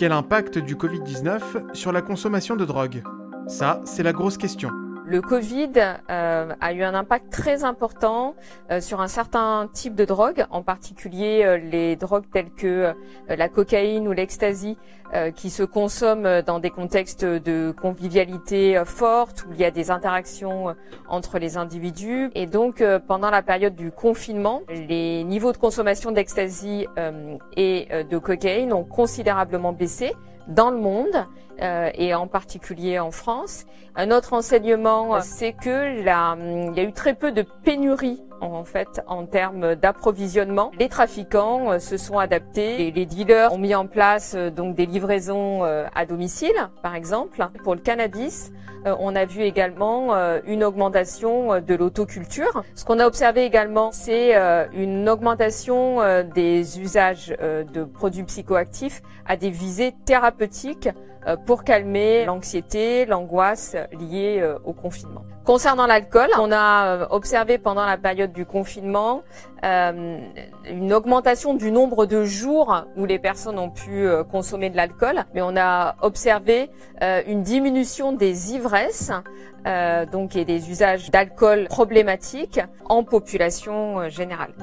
Quel impact du Covid-19 sur la consommation de drogue? Ça, c'est la grosse question. Le Covid a eu un impact très important sur un certain type de drogue, en particulier les drogues telles que la cocaïne ou l'ecstasy qui se consomment dans des contextes de convivialité forte où il y a des interactions entre les individus. Et donc, pendant la période du confinement, les niveaux de consommation d'ecstasy et de cocaïne ont considérablement baissé dans le monde et en particulier en France. Un autre enseignement, c'est que il y a eu très peu de pénurie en fait en termes d'approvisionnement. Les trafiquants se sont adaptés et les dealers ont mis en place donc des livraisons à domicile, par exemple. Pour le cannabis, on a vu également une augmentation de l'autoculture. Ce qu'on a observé également, c'est une augmentation des usages de produits psychoactifs à des visées thérapeutiques pour calmer l'anxiété, l'angoisse liée au confinement. Concernant l'alcool, on a observé pendant la période du confinement une augmentation du nombre de jours où les personnes ont pu consommer de l'alcool, mais on a observé une diminution des ivresses donc et des usages d'alcool problématiques en population générale.